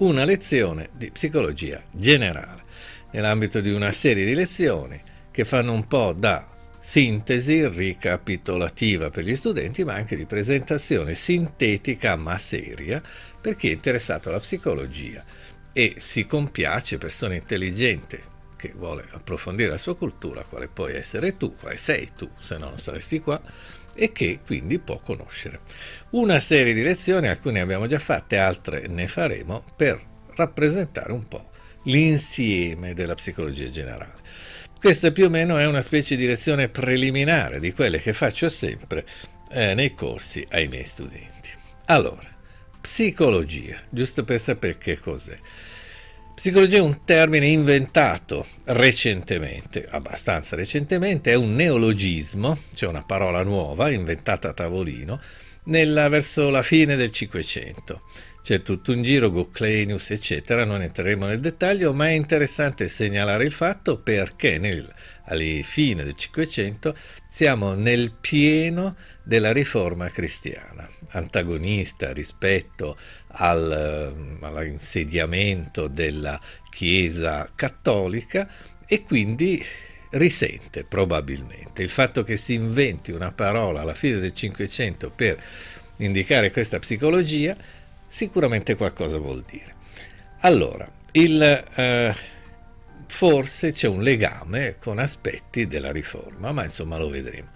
una lezione di psicologia generale, nell'ambito di una serie di lezioni che fanno un po' da sintesi ricapitolativa per gli studenti, ma anche di presentazione sintetica ma seria per chi è interessato alla psicologia e si compiace, persona intelligente che vuole approfondire la sua cultura, quale puoi essere tu, quale sei tu, se no non saresti qua, e che quindi può conoscere. Una serie di lezioni, alcune abbiamo già fatte, altre ne faremo, per rappresentare un po' l'insieme della psicologia generale. Questa più o meno è una specie di lezione preliminare di quelle che faccio sempre nei corsi ai miei studenti. Allora, psicologia, giusto per sapere che cos'è. Psicologia è un termine inventato recentemente, abbastanza recentemente, è un neologismo, cioè una parola nuova inventata a tavolino, verso la fine del Cinquecento. C'è tutto un giro, Goclenius eccetera, non entreremo nel dettaglio, ma è interessante segnalare il fatto perché alla fine del Cinquecento siamo nel pieno della riforma cristiana, antagonista rispetto all'insediamento della Chiesa cattolica, e quindi risente probabilmente. Il fatto che si inventi una parola alla fine del Cinquecento per indicare questa psicologia sicuramente qualcosa vuol dire. Allora, forse c'è un legame con aspetti della riforma, ma insomma lo vedremo.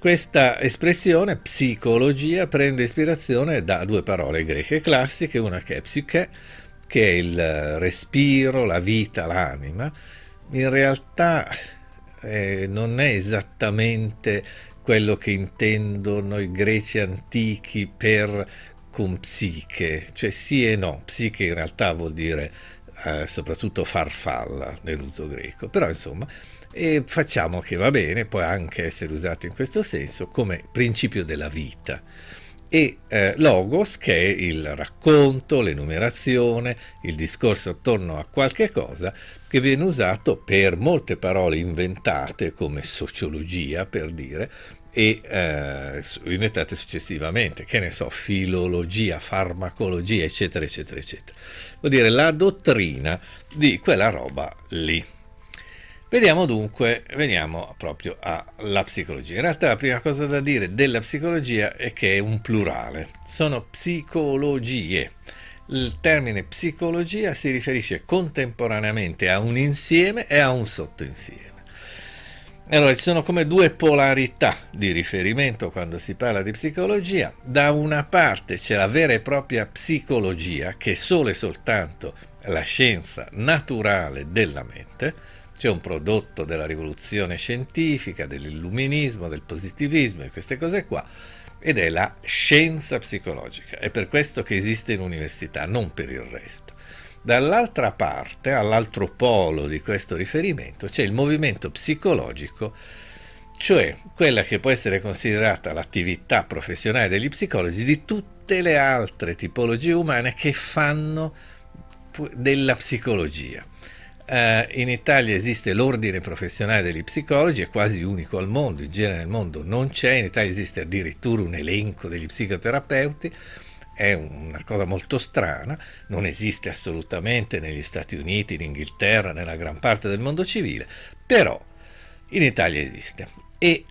Questa espressione, psicologia, prende ispirazione da due parole greche classiche, una che è psiche, che è il respiro, la vita, l'anima. In realtà non è esattamente quello che intendono i greci antichi per con psiche, cioè sì e no. Psiche in realtà vuol dire soprattutto farfalla nell'uso greco, però insomma facciamo che va bene, può anche essere usato in questo senso come principio della vita. E logos, che è il racconto, l'enumerazione, il discorso attorno a qualche cosa, che viene usato per molte parole inventate come sociologia, per dire, e inventate successivamente, che ne so, filologia, farmacologia, eccetera, eccetera, eccetera. Vuol dire la dottrina di quella roba lì. Vediamo dunque, veniamo proprio alla psicologia. In realtà la prima cosa da dire della psicologia è che è un plurale, sono psicologie. Il termine psicologia si riferisce contemporaneamente a un insieme e a un sottoinsieme. Allora, ci sono come due polarità di riferimento quando si parla di psicologia. Da una parte c'è la vera e propria psicologia, che è solo e soltanto la scienza naturale della mente, cioè un prodotto della rivoluzione scientifica, dell'illuminismo, del positivismo e queste cose qua, ed è la scienza psicologica. È per questo che esiste in università, non per il resto. Dall'altra parte, all'altro polo di questo riferimento, c'è il movimento psicologico, cioè quella che può essere considerata l'attività professionale degli psicologi di tutte le altre tipologie umane che fanno della psicologia. In Italia esiste l'ordine professionale degli psicologi, è quasi unico al mondo, in genere nel mondo non c'è, in Italia esiste addirittura un elenco degli psicoterapeuti. È una cosa molto strana, non esiste assolutamente negli Stati Uniti, in Inghilterra, nella gran parte del mondo civile, però in Italia esiste. E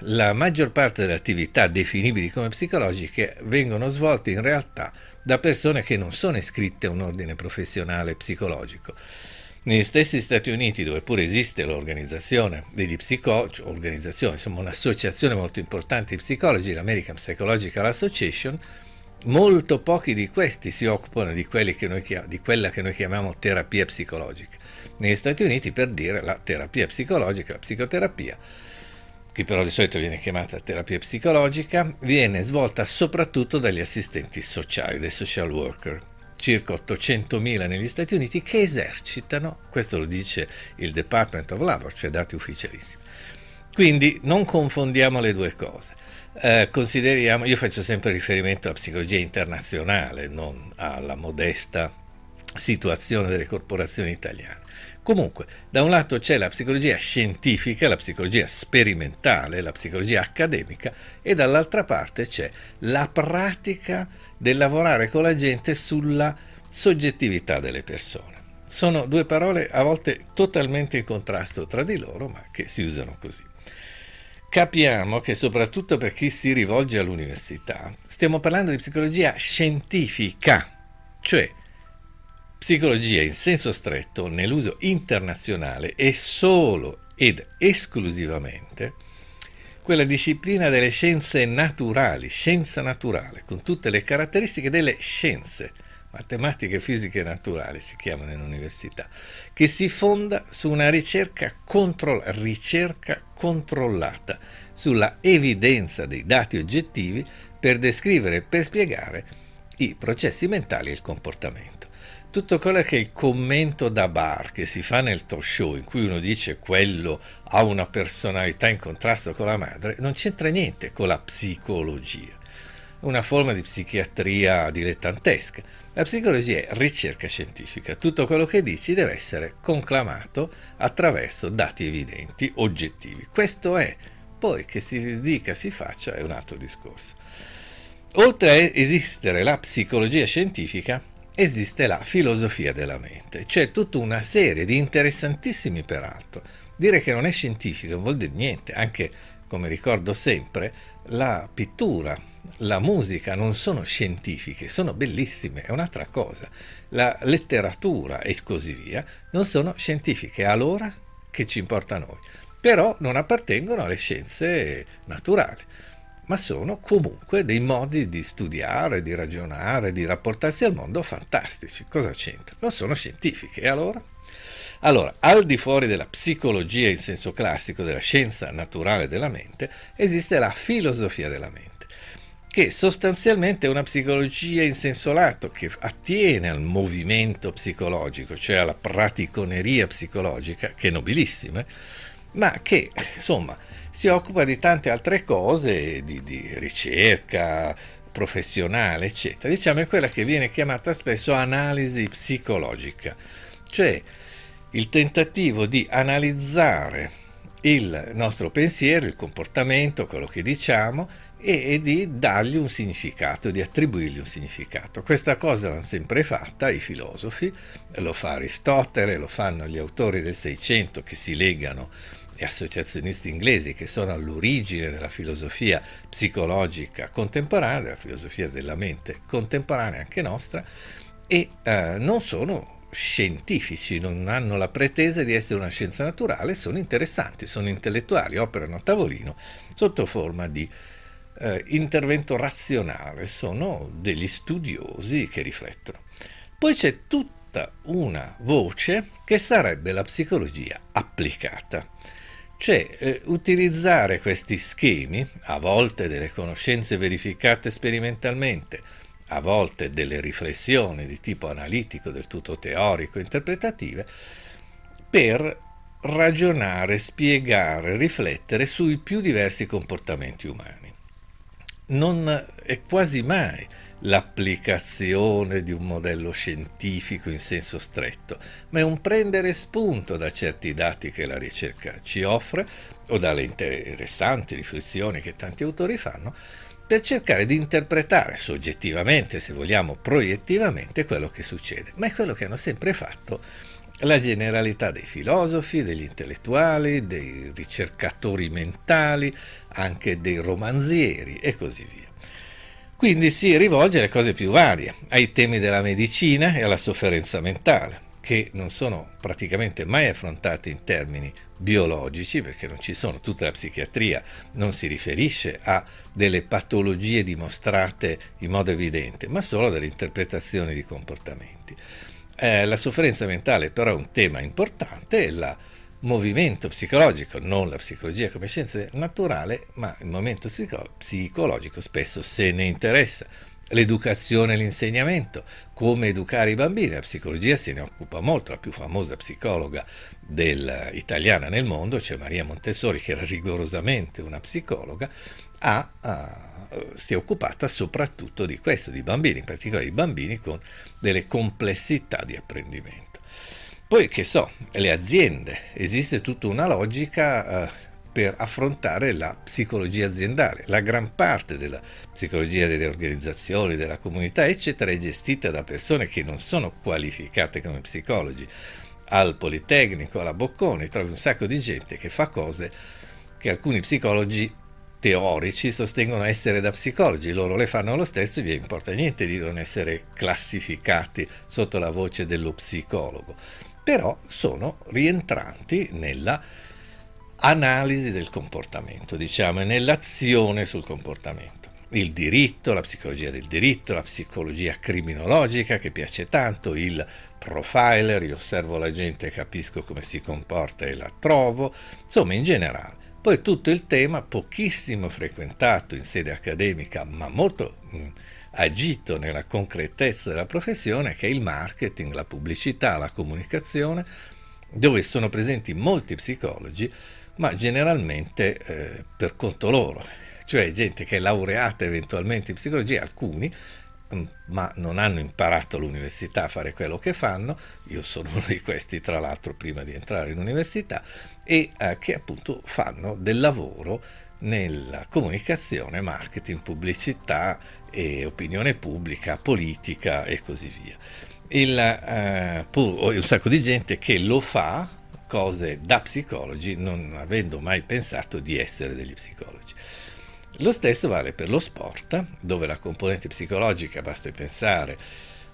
la maggior parte delle attività definibili come psicologiche vengono svolte in realtà da persone che non sono iscritte a un ordine professionale psicologico. Negli stessi Stati Uniti, dove pure esiste l'organizzazione degli psicologi, insomma un'associazione molto importante di psicologi, l'American Psychological Association, molto pochi di questi si occupano di quella che noi chiamiamo terapia psicologica. Negli Stati Uniti, per dire, la terapia psicologica, la psicoterapia, che però di solito viene chiamata terapia psicologica, viene svolta soprattutto dagli assistenti sociali, dai social worker, circa 800.000 negli Stati Uniti, che esercitano, questo lo dice il Department of Labor, cioè dati ufficialissimi. Quindi non confondiamo le due cose. Consideriamo, io faccio sempre riferimento alla psicologia internazionale, non alla modesta situazione delle corporazioni italiane. Comunque, da un lato c'è la psicologia scientifica, la psicologia sperimentale, la psicologia accademica, e dall'altra parte c'è la pratica del lavorare con la gente sulla soggettività delle persone. Sono due parole a volte totalmente in contrasto tra di loro, ma che si usano così. Capiamo che soprattutto per chi si rivolge all'università stiamo parlando di psicologia scientifica, cioè psicologia in senso stretto nell'uso internazionale e solo ed esclusivamente quella disciplina delle scienze naturali, scienza naturale, con tutte le caratteristiche delle scienze, matematiche, fisiche e naturali si chiamano in università, che si fonda su una ricerca controllata, sulla evidenza dei dati oggettivi per descrivere e per spiegare i processi mentali e il comportamento. Tutto quello che è il commento da bar che si fa nel talk show, in cui uno dice quello ha una personalità in contrasto con la madre, non c'entra niente con la psicologia. Una forma di psichiatria dilettantesca. La psicologia è ricerca scientifica. Tutto quello che dici deve essere conclamato attraverso dati evidenti, oggettivi. Questo è. Poi che si dica, si faccia è un altro discorso. Oltre a esistere la psicologia scientifica, esiste la filosofia della mente. C'è tutta una serie di interessantissimi, peraltro. Dire che non è scientifico non vuol dire niente. Anche, come ricordo sempre, la pittura, la musica non sono scientifiche, sono bellissime, è un'altra cosa. La letteratura e così via non sono scientifiche, allora che ci importa a noi? Però non appartengono alle scienze naturali, ma sono comunque dei modi di studiare, di ragionare, di rapportarsi al mondo fantastici. Cosa c'entra? Non sono scientifiche, e allora? Allora, al di fuori della psicologia in senso classico, della scienza naturale della mente, esiste la filosofia della mente, che sostanzialmente è una psicologia in senso lato, che attiene al movimento psicologico, cioè alla praticoneria psicologica, che è nobilissima, ma che, insomma, si occupa di tante altre cose, di ricerca professionale, eccetera. Diciamo è quella che viene chiamata spesso analisi psicologica, cioè il tentativo di analizzare il nostro pensiero, il comportamento, quello che diciamo e di dargli un significato, di attribuirgli un significato. Questa cosa l'hanno sempre fatta i filosofi, lo fa Aristotele, lo fanno gli autori del Seicento che si legano, gli associazionisti inglesi che sono all'origine della filosofia psicologica contemporanea, della filosofia della mente contemporanea anche nostra, e non sono scientifici, non hanno la pretesa di essere una scienza naturale, sono interessanti, sono intellettuali, operano a tavolino sotto forma di intervento razionale, sono degli studiosi che riflettono. Poi c'è tutta una voce che sarebbe la psicologia applicata, cioè utilizzare questi schemi, a volte delle conoscenze verificate sperimentalmente, a volte delle riflessioni di tipo analitico, del tutto teorico, interpretative, per ragionare, spiegare, riflettere sui più diversi comportamenti umani. Non è quasi mai l'applicazione di un modello scientifico in senso stretto, ma è un prendere spunto da certi dati che la ricerca ci offre o dalle interessanti riflessioni che tanti autori fanno, per cercare di interpretare soggettivamente, se vogliamo proiettivamente, quello che succede. Ma è quello che hanno sempre fatto la generalità dei filosofi, degli intellettuali, dei ricercatori mentali, anche dei romanzieri e così via. Quindi si rivolge alle cose più varie, ai temi della medicina e alla sofferenza mentale, che non sono praticamente mai affrontati in termini biologici, perché non ci sono, tutta la psichiatria non si riferisce a delle patologie dimostrate in modo evidente, ma solo delle interpretazioni di comportamenti. La sofferenza mentale però è un tema importante, e il movimento psicologico, non la psicologia come scienza naturale, ma il movimento psicologico spesso se ne interessa. L'educazione e l'insegnamento, come educare i bambini, la psicologia se ne occupa molto, la più famosa psicologa italiana nel mondo, cioè Maria Montessori, che era rigorosamente una psicologa, si è occupata soprattutto di questo, di bambini, in particolare di bambini con delle complessità di apprendimento. Poi, le aziende, esiste tutta una logica per affrontare la psicologia aziendale. La gran parte della psicologia delle organizzazioni, della comunità, eccetera, è gestita da persone che non sono qualificate come psicologi. Al Politecnico, alla Bocconi, trovi un sacco di gente che fa cose che alcuni psicologi teorici sostengono essere da psicologi, loro le fanno lo stesso e vi importa niente di non essere classificati sotto la voce dello psicologo, però sono rientranti nella analisi del comportamento, diciamo, e nell'azione sul comportamento. Il diritto, la psicologia del diritto, la psicologia criminologica che piace tanto, il profiler, io osservo la gente e capisco come si comporta e la trovo, insomma in generale. Poi tutto il tema pochissimo frequentato in sede accademica ma molto agito nella concretezza della professione, che è il marketing, la pubblicità, la comunicazione, dove sono presenti molti psicologi ma generalmente per conto loro. Cioè gente che è laureata eventualmente in psicologia, alcuni, ma non hanno imparato all'università a fare quello che fanno, io sono uno di questi tra l'altro prima di entrare in università, e che appunto fanno del lavoro nella comunicazione, marketing, pubblicità e opinione pubblica, politica e così via. Un sacco di gente che lo fa, cose da psicologi, non avendo mai pensato di essere degli psicologi. Lo stesso vale per lo sport, dove la componente psicologica, basta pensare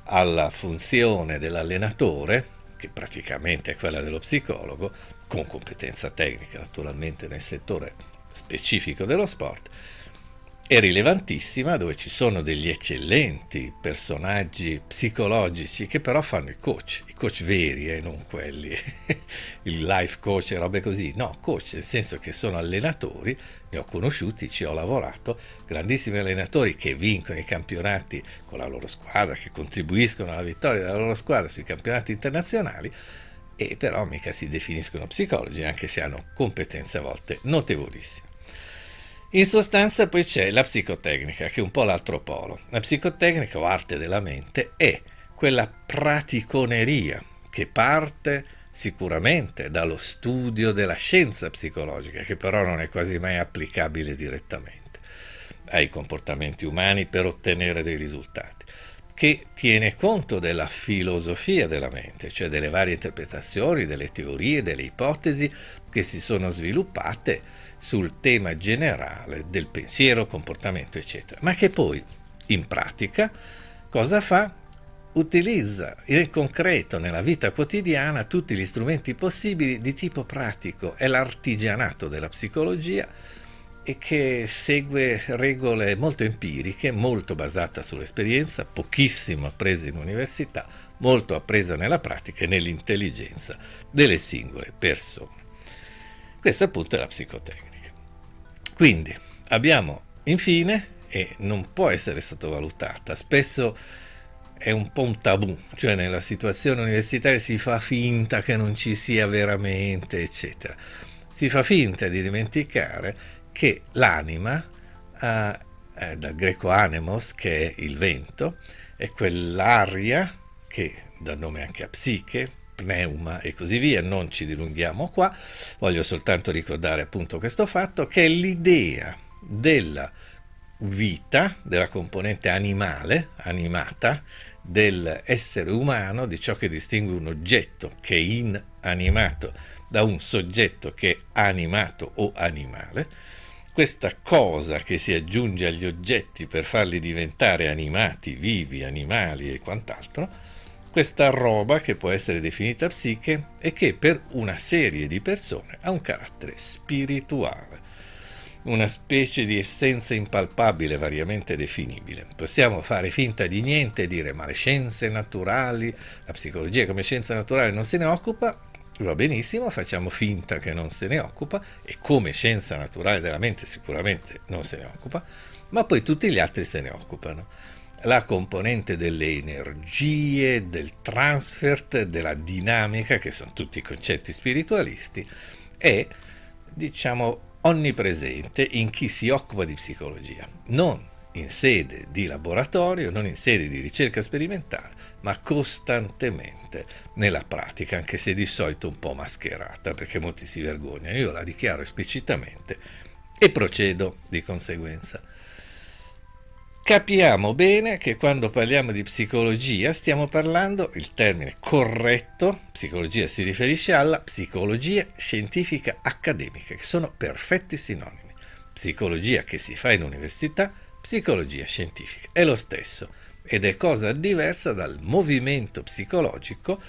alla funzione dell'allenatore, che praticamente è quella dello psicologo, con competenza tecnica naturalmente nel settore specifico dello sport, è rilevantissima, dove ci sono degli eccellenti personaggi psicologici che però fanno i coach veri e non quelli il life coach e robe così, no, coach nel senso che sono allenatori, ne ho conosciuti, ci ho lavorato, grandissimi allenatori che vincono i campionati con la loro squadra, che contribuiscono alla vittoria della loro squadra sui campionati internazionali, e però mica si definiscono psicologi, anche se hanno competenze a volte notevolissime. In sostanza poi c'è la psicotecnica, che è un po' l'altro polo. La psicotecnica, o arte della mente, è quella praticoneria che parte sicuramente dallo studio della scienza psicologica, che però non è quasi mai applicabile direttamente ai comportamenti umani per ottenere dei risultati, che tiene conto della filosofia della mente, cioè delle varie interpretazioni, delle teorie, delle ipotesi che si sono sviluppate sul tema generale del pensiero, comportamento, eccetera, ma che poi in pratica cosa fa? Utilizza in concreto nella vita quotidiana tutti gli strumenti possibili di tipo pratico, è l'artigianato della psicologia, e che segue regole molto empiriche, molto basata sull'esperienza, pochissimo appresa in università, molto appresa nella pratica e nell'intelligenza delle singole persone. Questa appunto è la psicotecnica. Quindi abbiamo infine, e non può essere sottovalutata, spesso è un po' un tabù, cioè nella situazione universitaria si fa finta che non ci sia veramente, eccetera. Si fa finta di dimenticare che l'anima, dal greco anemos, che è il vento, è quell'aria che dà nome anche a psiche, pneuma e così via, non ci dilunghiamo qua, voglio soltanto ricordare appunto questo fatto, che è l'idea della vita, della componente animale, animata, dell'essere umano, di ciò che distingue un oggetto che è inanimato da un soggetto che è animato o animale, questa cosa che si aggiunge agli oggetti per farli diventare animati, vivi, animali e quant'altro, questa roba che può essere definita psiche e che per una serie di persone ha un carattere spirituale, una specie di essenza impalpabile variamente definibile. Possiamo fare finta di niente e dire ma le scienze naturali, la psicologia come scienza naturale non se ne occupa, va benissimo, facciamo finta che non se ne occupa, e come scienza naturale della mente sicuramente non se ne occupa, ma poi tutti gli altri se ne occupano. La componente delle energie, del transfert, della dinamica, che sono tutti concetti spiritualisti, è, diciamo, onnipresente in chi si occupa di psicologia, non in sede di laboratorio, non in sede di ricerca sperimentale, ma costantemente nella pratica, anche se di solito un po' mascherata, perché molti si vergognano. Io la dichiaro esplicitamente e procedo di conseguenza. Capiamo bene che quando parliamo di psicologia stiamo parlando, il termine corretto, psicologia si riferisce alla psicologia scientifica accademica, che sono perfetti sinonimi. Psicologia che si fa in università, psicologia scientifica, è lo stesso ed è cosa diversa dal movimento psicologico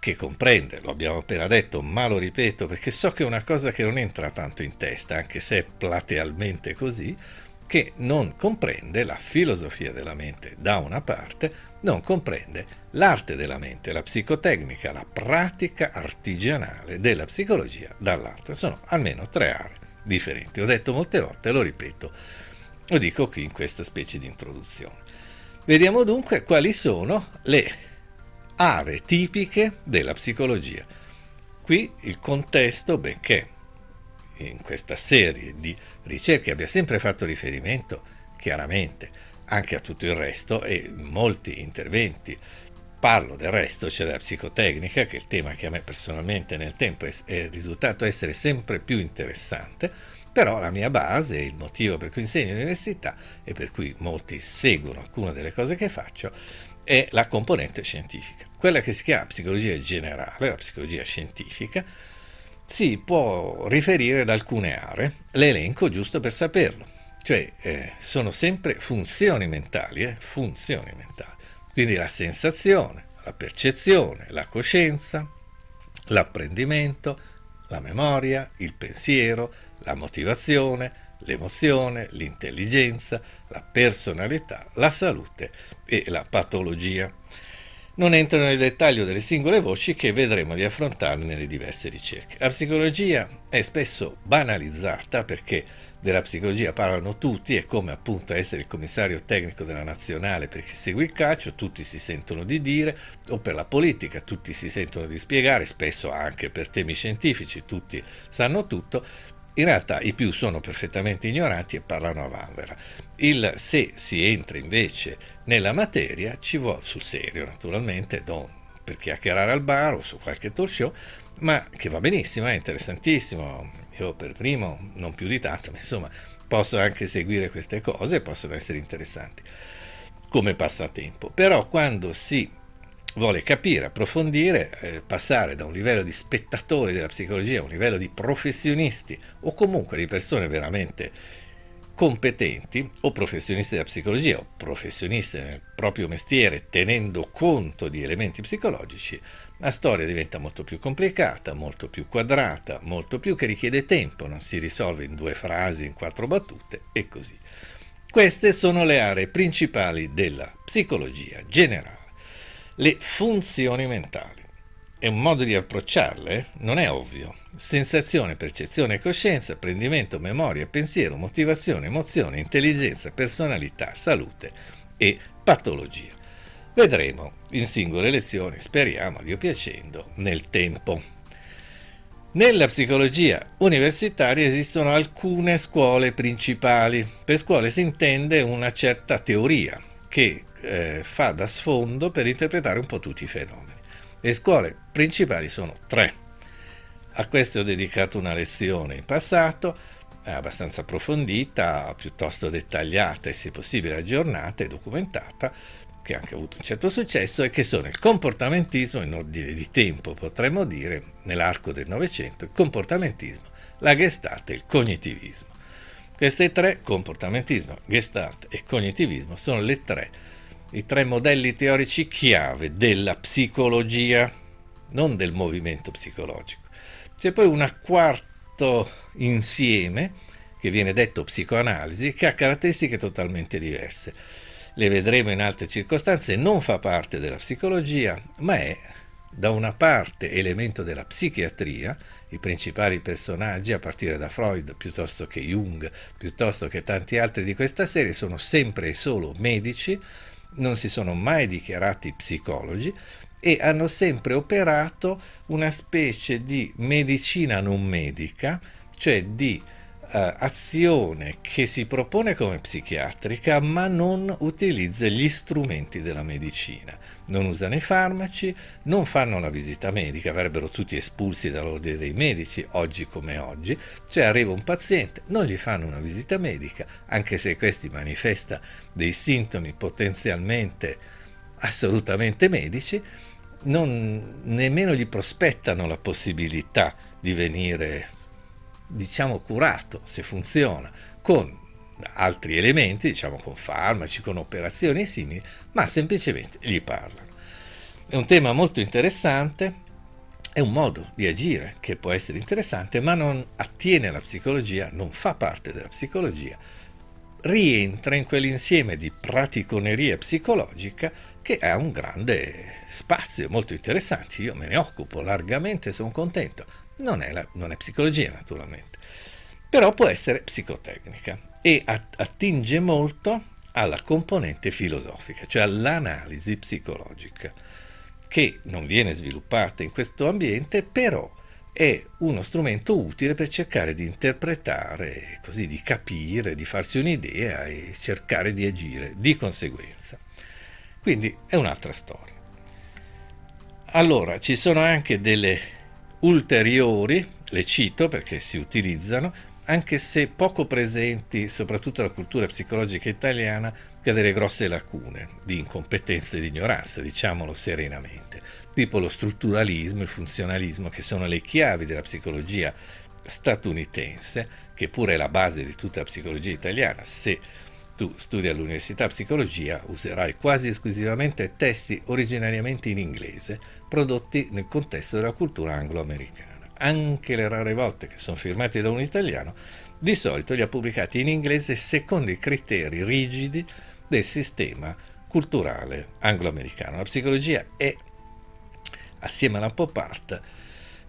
che comprende, lo abbiamo appena detto, ma lo ripeto perché so che è una cosa che non entra tanto in testa, anche se è platealmente così, che non comprende la filosofia della mente da una parte, non comprende l'arte della mente, la psicotecnica, la pratica artigianale della psicologia dall'altra. Sono almeno tre aree differenti. Ho detto molte volte, lo ripeto, lo dico qui in questa specie di introduzione. Vediamo dunque quali sono le aree tipiche della psicologia. Qui il contesto, benché in questa serie di ricerche abbia sempre fatto riferimento chiaramente anche a tutto il resto, e in molti interventi parlo del resto, cioè della psicotecnica, che è il tema che a me personalmente nel tempo è risultato essere sempre più interessante, però la mia base, il motivo per cui insegno all'università e per cui molti seguono alcune delle cose che faccio, è la componente scientifica, quella che si chiama psicologia generale, la psicologia scientifica. Si può riferire ad alcune aree, l'elenco giusto per saperlo, cioè sono sempre funzioni mentali, quindi la sensazione, la percezione, la coscienza, l'apprendimento, la memoria, il pensiero, la motivazione, l'emozione, l'intelligenza, la personalità, la salute e la patologia. Non entrano nel dettaglio delle singole voci che vedremo di affrontare nelle diverse ricerche. La psicologia è spesso banalizzata perché della psicologia parlano tutti, è come appunto essere il commissario tecnico della nazionale per chi segue il calcio, tutti si sentono di dire, o per la politica tutti si sentono di spiegare, spesso anche per temi scientifici tutti sanno tutto. In realtà i più sono perfettamente ignoranti e parlano a vanvera. Se si entra invece nella materia, ci vuole sul serio naturalmente, non per chiacchierare al bar o su qualche talk show, ma che va benissimo, è interessantissimo. Io per primo, non più di tanto, ma insomma posso anche seguire queste cose, possono essere interessanti come passatempo. Però quando si vuole capire, approfondire, passare da un livello di spettatori della psicologia a un livello di professionisti o comunque di persone veramente competenti o professionisti della psicologia o professionisti nel proprio mestiere tenendo conto di elementi psicologici, la storia diventa molto più complicata, molto più quadrata, molto più che richiede tempo, non si risolve in 2 frasi, in 4 battute e così. Queste sono le aree principali della psicologia generale. Le funzioni mentali e un modo di approcciarle non è ovvio. Sensazione, percezione, coscienza, apprendimento, memoria, pensiero, motivazione, emozione, intelligenza, personalità, salute e patologia. Vedremo in singole lezioni, speriamo, a Dio piacendo, nel tempo. Nella psicologia universitaria esistono alcune scuole principali. Per scuole si intende una certa teoria che fa da sfondo per interpretare un po' tutti i fenomeni. Le scuole principali sono 3. A queste ho dedicato una lezione in passato, abbastanza approfondita, piuttosto dettagliata e se possibile aggiornata e documentata, che ha anche avuto un certo successo, e che sono il comportamentismo, in ordine di tempo potremmo dire, nell'arco del Novecento, il comportamentismo, la Gestalt e il cognitivismo. Queste 3, comportamentismo, Gestalt e cognitivismo, sono i tre modelli teorici chiave della psicologia, non del movimento psicologico. C'è poi un quarto insieme, che viene detto psicoanalisi, che ha caratteristiche totalmente diverse. Le vedremo in altre circostanze, non fa parte della psicologia, ma è da una parte elemento della psichiatria, i principali personaggi a partire da Freud piuttosto che Jung, piuttosto che tanti altri di questa serie sono sempre e solo medici, non si sono mai dichiarati psicologi e hanno sempre operato una specie di medicina non medica, cioè di azione che si propone come psichiatrica ma non utilizza gli strumenti della medicina, non usano i farmaci, non fanno la visita medica, verrebbero tutti espulsi dall'ordine dei medici oggi come oggi, cioè arriva un paziente, non gli fanno una visita medica, anche se questi manifesta dei sintomi potenzialmente assolutamente medici, non nemmeno gli prospettano la possibilità di venire, diciamo, curato, se funziona, con altri elementi, diciamo con farmaci, con operazioni simili, ma semplicemente gli parlano. È un tema molto interessante, è un modo di agire che può essere interessante, ma non attiene alla psicologia, non fa parte della psicologia, rientra in quell'insieme di praticoneria psicologica che ha un grande spazio, molto interessante, io me ne occupo largamente, sono contento. Non è psicologia naturalmente, però può essere psicotecnica e attinge molto alla componente filosofica, cioè all'analisi psicologica, che non viene sviluppata in questo ambiente, però è uno strumento utile per cercare di interpretare, così di capire, di farsi un'idea e cercare di agire di conseguenza. Quindi è un'altra storia. Allora, ci sono anche delle ulteriori, le cito perché si utilizzano, anche se poco presenti, soprattutto nella cultura psicologica italiana, che ha delle grosse lacune di incompetenza e di ignoranza, diciamolo serenamente, tipo lo strutturalismo, il funzionalismo, che sono le chiavi della psicologia statunitense, che pure è la base di tutta la psicologia italiana. Se tu studi all'università psicologia, userai quasi esclusivamente testi originariamente in inglese, prodotti nel contesto della cultura anglo-americana. Anche le rare volte che sono firmati da un italiano, di solito li ha pubblicati in inglese secondo i criteri rigidi del sistema culturale anglo-americano. La psicologia è, assieme alla pop art,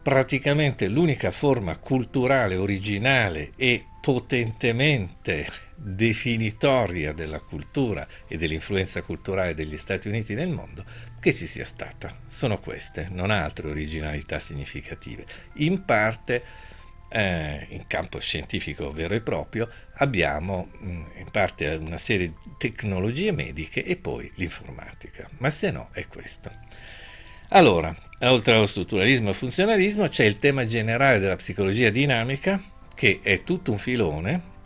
praticamente l'unica forma culturale originale e potentemente definitoria della cultura e dell'influenza culturale degli Stati Uniti nel mondo che ci sia stata. Sono queste, non altre originalità significative. In parte, in campo scientifico vero e proprio, abbiamo in parte una serie di tecnologie mediche e poi l'informatica, ma se no è questo. Allora, oltre allo strutturalismo e al funzionalismo c'è il tema generale della psicologia dinamica, che è tutto un filone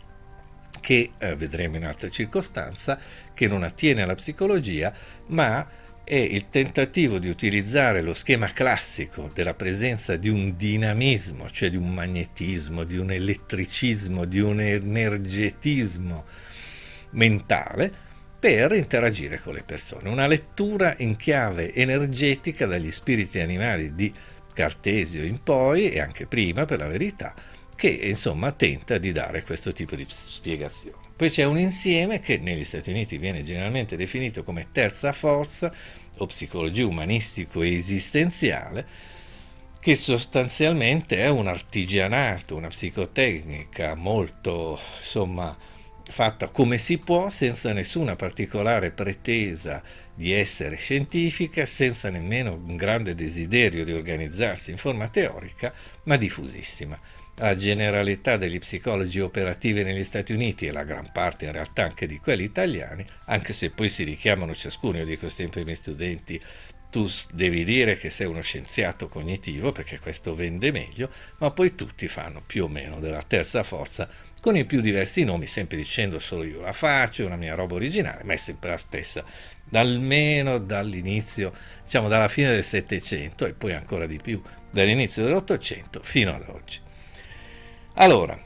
che vedremo in altre circostanze, che non attiene alla psicologia, ma è il tentativo di utilizzare lo schema classico della presenza di un dinamismo, cioè di un magnetismo, di un elettricismo, di un energetismo mentale, per interagire con le persone. Una lettura in chiave energetica dagli spiriti animali di Cartesio in poi, e anche prima per la verità, che insomma tenta di dare questo tipo di spiegazione. Poi c'è un insieme che negli Stati Uniti viene generalmente definito come terza forza o psicologia umanistico e esistenziale, che sostanzialmente è un artigianato, una psicotecnica molto, insomma, fatta come si può, senza nessuna particolare pretesa di essere scientifica, senza nemmeno un grande desiderio di organizzarsi in forma teorica, ma diffusissima. La generalità degli psicologi operativi negli Stati Uniti e la gran parte in realtà anche di quelli italiani, anche se poi si richiamano ciascuno, io dico sempre ai miei studenti, tu devi dire che sei uno scienziato cognitivo perché questo vende meglio, ma poi tutti fanno più o meno della terza forza con i più diversi nomi, sempre dicendo solo io la faccio, una mia roba originale, ma è sempre la stessa, almeno dall'inizio, diciamo dalla fine del Settecento e poi ancora di più dall'inizio dell'Ottocento fino ad oggi. Allora,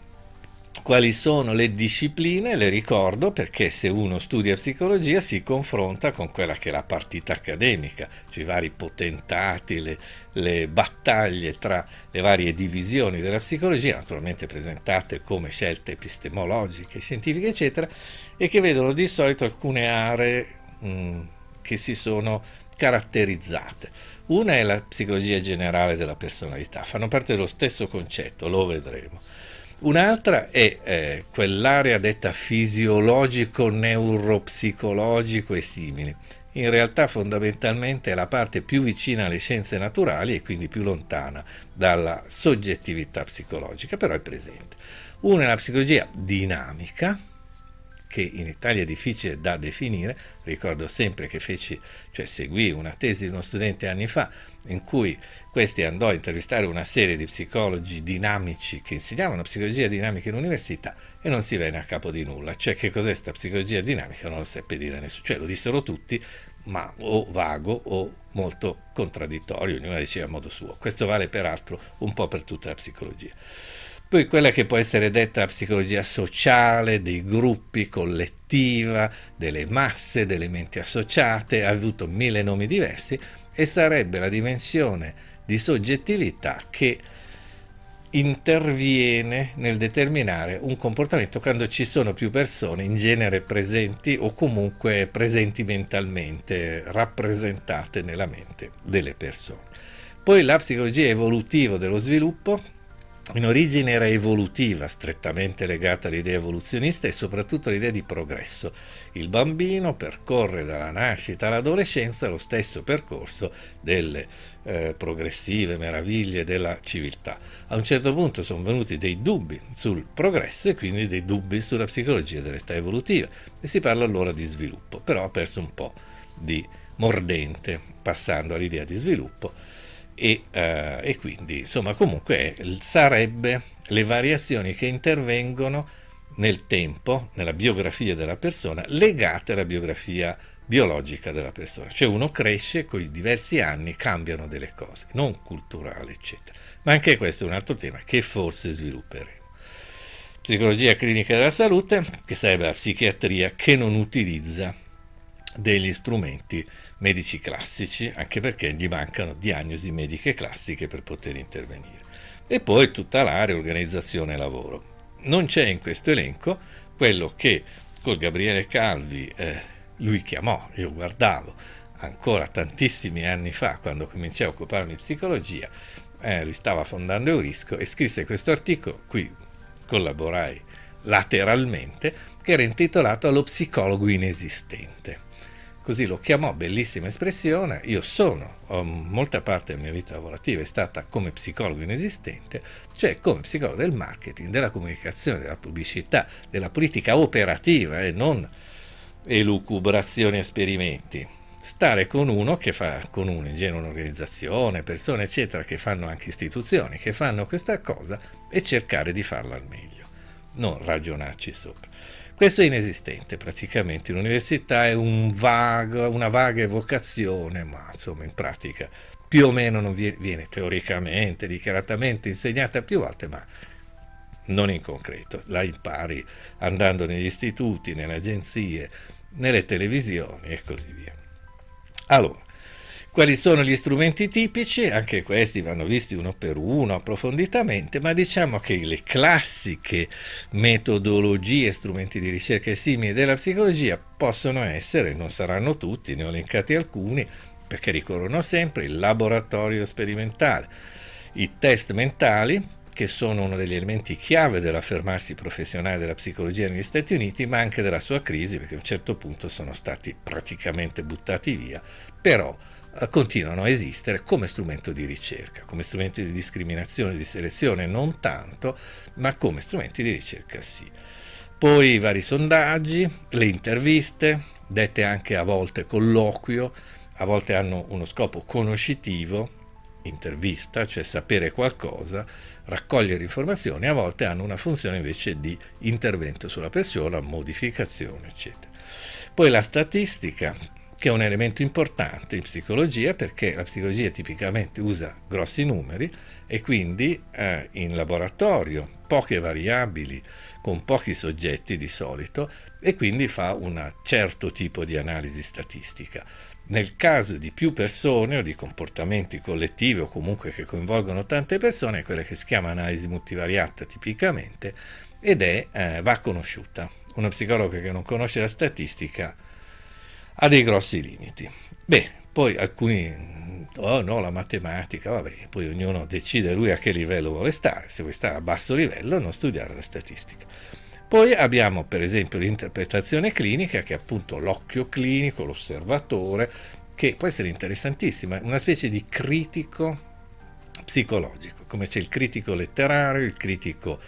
quali sono le discipline? Le ricordo perché se uno studia psicologia si confronta con quella che è la partita accademica, cioè i vari potentati, le battaglie tra le varie divisioni della psicologia, naturalmente presentate come scelte epistemologiche, scientifiche, eccetera, e che vedono di solito alcune aree che si sono caratterizzate. Una è la psicologia generale della personalità, fanno parte dello stesso concetto, lo vedremo. Un'altra è quell'area detta fisiologico, neuropsicologico e simili, in realtà fondamentalmente è la parte più vicina alle scienze naturali e quindi più lontana dalla soggettività psicologica, però è presente. Una è la psicologia dinamica, che in Italia è difficile da definire. Ricordo sempre che seguì una tesi di uno studente anni fa in cui questi andò a intervistare una serie di psicologi dinamici che insegnavano psicologia dinamica in università e non si venne a capo di nulla, cioè che cos'è sta psicologia dinamica non lo seppe dire nessuno, cioè lo dissero tutti ma o vago o molto contraddittorio, ognuno diceva a modo suo. Questo vale peraltro un po' per tutta la psicologia. Poi quella che può essere detta la psicologia sociale, dei gruppi, collettiva, delle masse, delle menti associate, ha avuto 1000 nomi diversi e sarebbe la dimensione di soggettività che interviene nel determinare un comportamento quando ci sono più persone in genere presenti o comunque presenti mentalmente, rappresentate nella mente delle persone. Poi la psicologia evolutiva dello sviluppo, in origine era evolutiva, strettamente legata all'idea evoluzionista e soprattutto all'idea di progresso. Il bambino percorre dalla nascita all'adolescenza lo stesso percorso delle progressive meraviglie della civiltà. A un certo punto sono venuti dei dubbi sul progresso e quindi dei dubbi sulla psicologia dell'età evolutiva e si parla allora di sviluppo, però ha perso un po' di mordente passando all'idea di sviluppo. E quindi insomma comunque sarebbe le variazioni che intervengono nel tempo, nella biografia della persona, legate alla biografia biologica della persona, cioè uno cresce con i diversi anni, cambiano delle cose, non culturali eccetera, ma anche questo è un altro tema che forse svilupperemo. Psicologia clinica della salute, che sarebbe la psichiatria che non utilizza degli strumenti medici classici, anche perché gli mancano diagnosi mediche classiche per poter intervenire. E poi tutta l'area organizzazione lavoro. Non c'è in questo elenco quello che col Gabriele Calvi lui chiamò, io guardavo ancora tantissimi anni fa quando cominciai a occuparmi di psicologia, lui stava fondando Eurisco e scrisse questo articolo, qui collaborai lateralmente, che era intitolato Allo psicologo inesistente. Così lo chiamò, bellissima espressione. Io molta parte della mia vita lavorativa è stata come psicologo inesistente, cioè come psicologo del marketing, della comunicazione, della pubblicità, della politica operativa e non elucubrazioni e esperimenti. Stare con uno che fa, con uno in genere un'organizzazione, persone eccetera, che fanno anche istituzioni, che fanno questa cosa e cercare di farla al meglio, non ragionarci sopra. Questo è inesistente praticamente, l'università è una vaga evocazione, ma insomma in pratica più o meno non viene teoricamente, dichiaratamente insegnata più volte, ma non in concreto. La impari andando negli istituti, nelle agenzie, nelle televisioni e così via. Allora, quali sono gli strumenti tipici? Anche questi vanno visti uno per uno approfonditamente, ma diciamo che le classiche metodologie, strumenti di ricerca e simili della psicologia possono essere, non saranno tutti, ne ho elencati alcuni, perché ricorrono sempre, il laboratorio sperimentale, i test mentali, che sono uno degli elementi chiave dell'affermarsi professionale della psicologia negli Stati Uniti, ma anche della sua crisi, perché a un certo punto sono stati praticamente buttati via, però continuano a esistere come strumento di ricerca, come strumento di discriminazione, di selezione, non tanto, ma come strumenti di ricerca sì. Poi i vari sondaggi, le interviste, dette anche a volte colloquio, a volte hanno uno scopo conoscitivo, intervista, cioè sapere qualcosa, raccogliere informazioni, a volte hanno una funzione invece di intervento sulla persona, modificazione, eccetera. Poi la statistica, che è un elemento importante in psicologia, perché la psicologia tipicamente usa grossi numeri e quindi in laboratorio poche variabili con pochi soggetti di solito e quindi fa un certo tipo di analisi statistica. Nel caso di più persone o di comportamenti collettivi o comunque che coinvolgono tante persone è quella che si chiama analisi multivariata tipicamente ed va conosciuta. Uno psicologo che non conosce la statistica ha dei grossi limiti. Poi alcuni, la matematica, poi ognuno decide lui a che livello vuole stare, se vuoi stare a basso livello non studiare la statistica. Poi abbiamo per esempio l'interpretazione clinica, che è appunto l'occhio clinico, l'osservatore, che può essere interessantissima, una specie di critico psicologico, come c'è il critico letterario, il critico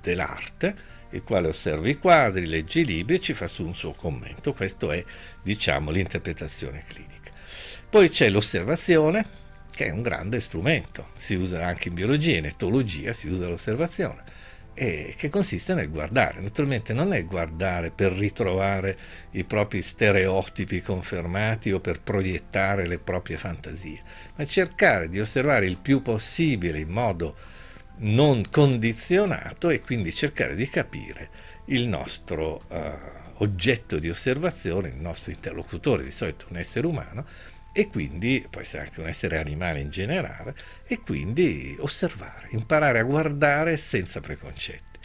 dell'arte, il quale osserva i quadri, legge i libri e ci fa su un suo commento. Questo è, diciamo, l'interpretazione clinica. Poi c'è l'osservazione, che è un grande strumento, si usa anche in biologia, in etologia si usa l'osservazione, e che consiste nel guardare. Naturalmente non è guardare per ritrovare i propri stereotipi confermati o per proiettare le proprie fantasie, ma cercare di osservare il più possibile in modo non condizionato e quindi cercare di capire il nostro oggetto di osservazione, il nostro interlocutore, di solito un essere umano, e quindi può essere anche un essere animale in generale, e quindi osservare, imparare a guardare senza preconcetti.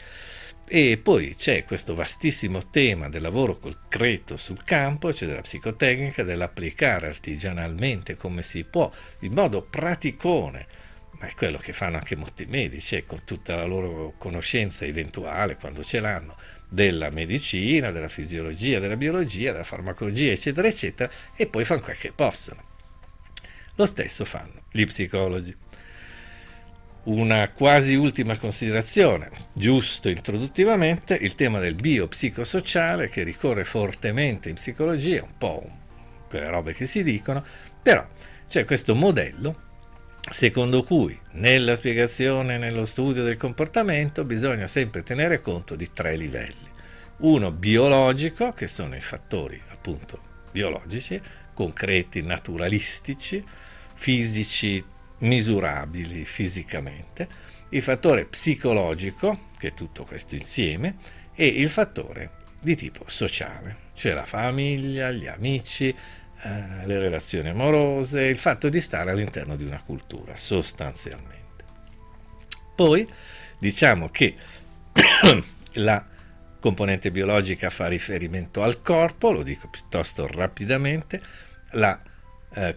E poi c'è questo vastissimo tema del lavoro concreto sul campo, cioè della psicotecnica, dell'applicare artigianalmente come si può, in modo praticone, ma è quello che fanno anche molti medici, con tutta la loro conoscenza eventuale, quando ce l'hanno, della medicina, della fisiologia, della biologia, della farmacologia, eccetera, eccetera, e poi fanno quel che possono. Lo stesso fanno gli psicologi. Una quasi ultima considerazione, giusto introduttivamente, il tema del biopsicosociale, che ricorre fortemente in psicologia, un po' quelle robe che si dicono, però c'è questo modello secondo cui nella spiegazione, nello studio del comportamento, bisogna sempre tenere conto di tre livelli. Uno biologico, che sono i fattori appunto biologici, concreti, naturalistici, fisici, misurabili fisicamente, il fattore psicologico, che è tutto questo insieme, e il fattore di tipo sociale, cioè la famiglia, gli amici, le relazioni amorose, il fatto di stare all'interno di una cultura, sostanzialmente. Poi diciamo che la componente biologica fa riferimento al corpo, lo dico piuttosto rapidamente, la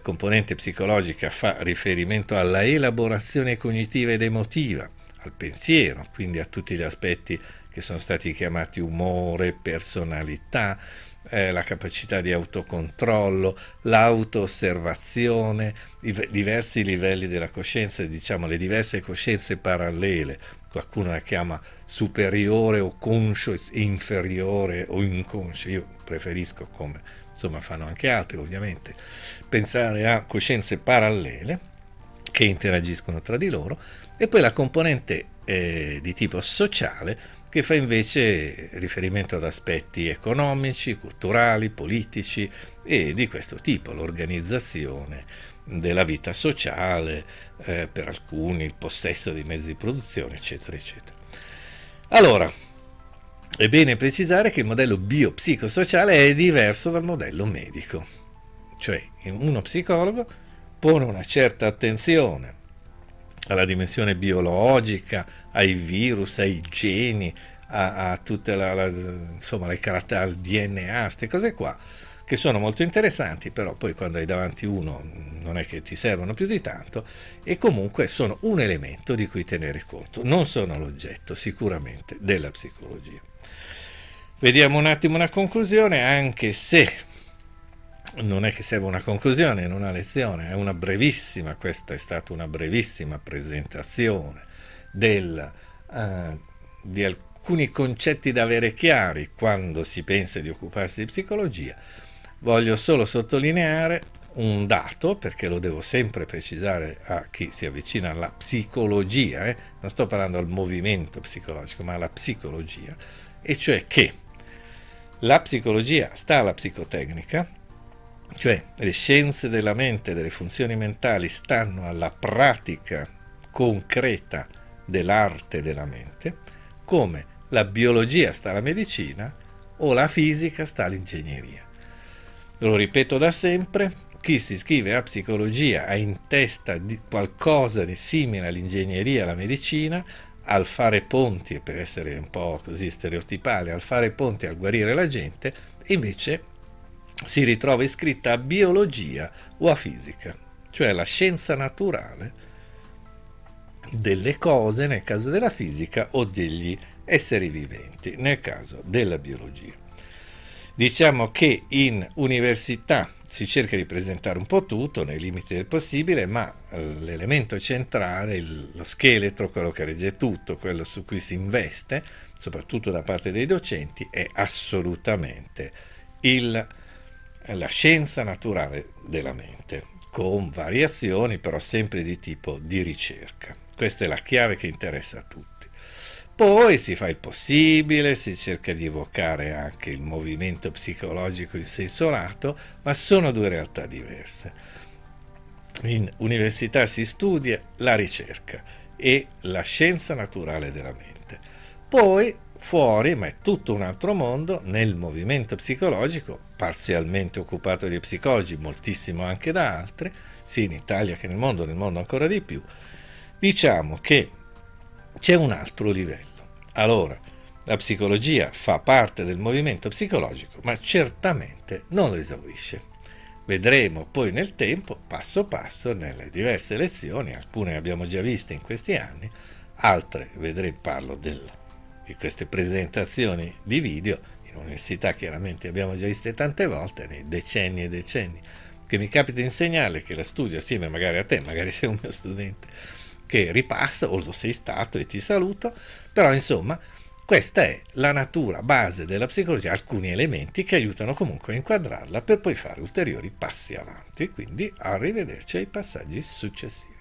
componente psicologica fa riferimento alla elaborazione cognitiva ed emotiva, al pensiero, quindi a tutti gli aspetti che sono stati chiamati umore, personalità, la capacità di autocontrollo, l'auto-osservazione, i diversi livelli della coscienza, diciamo le diverse coscienze parallele, qualcuno la chiama superiore o conscio, inferiore o inconscio, io preferisco, come insomma fanno anche altri ovviamente, pensare a coscienze parallele che interagiscono tra di loro, e poi la componente di tipo sociale, che fa invece riferimento ad aspetti economici, culturali, politici e di questo tipo, l'organizzazione della vita sociale, per alcuni il possesso dei mezzi di produzione, eccetera, eccetera. Allora, è bene precisare che il modello biopsicosociale è diverso dal modello medico, cioè uno psicologo pone una certa attenzione alla dimensione biologica, ai virus, ai geni, a tutte le caratteristiche, al DNA, queste cose qua, che sono molto interessanti, però poi quando hai davanti uno non è che ti servono più di tanto, e comunque sono un elemento di cui tenere conto, non sono l'oggetto sicuramente della psicologia. Vediamo un attimo una conclusione, anche se non è che serve una conclusione in una lezione, è una brevissima, questa è stata una brevissima presentazione di alcuni concetti da avere chiari quando si pensa di occuparsi di psicologia. Voglio solo sottolineare un dato, perché lo devo sempre precisare a chi si avvicina alla psicologia, non sto parlando al movimento psicologico, ma alla psicologia, e cioè che la psicologia sta alla psicotecnica, cioè le scienze della mente, delle funzioni mentali, stanno alla pratica concreta dell'arte della mente, come la biologia sta alla medicina o la fisica sta all'ingegneria. Lo ripeto da sempre, chi si iscrive a psicologia ha in testa qualcosa di simile all'ingegneria, alla medicina, al fare ponti, e per essere un po' così stereotipale, al fare ponti, al guarire la gente, invece si ritrova iscritta a biologia o a fisica, cioè la scienza naturale delle cose nel caso della fisica o degli esseri viventi nel caso della biologia. Diciamo che in università si cerca di presentare un po' tutto nei limiti del possibile, ma l'elemento centrale, lo scheletro, quello che regge tutto, quello su cui si investe, soprattutto da parte dei docenti, è assolutamente la scienza naturale della mente, con variazioni però sempre di tipo di ricerca. Questa è la chiave che interessa a tutti. Poi si fa il possibile, si cerca di evocare anche il movimento psicologico in senso lato, ma sono due realtà diverse. In università si studia la ricerca e la scienza naturale della mente. Poi fuori, ma è tutto un altro mondo, nel movimento psicologico, parzialmente occupato dai psicologi, moltissimo anche da altri, sia in Italia che nel mondo ancora di più, diciamo che c'è un altro livello. Allora, la psicologia fa parte del movimento psicologico, ma certamente non lo esaurisce. Vedremo poi nel tempo, passo passo, nelle diverse lezioni, alcune le abbiamo già viste in questi anni, altre vedremo, parlo di queste presentazioni di video, in università chiaramente abbiamo già viste tante volte, nei decenni e decenni, che mi capita di insegnarle, che la studio assieme magari a te, magari sei un mio studente, che ripassa, o lo sei stato e ti saluto, però insomma questa è la natura base della psicologia, alcuni elementi che aiutano comunque a inquadrarla per poi fare ulteriori passi avanti, quindi arrivederci ai passaggi successivi.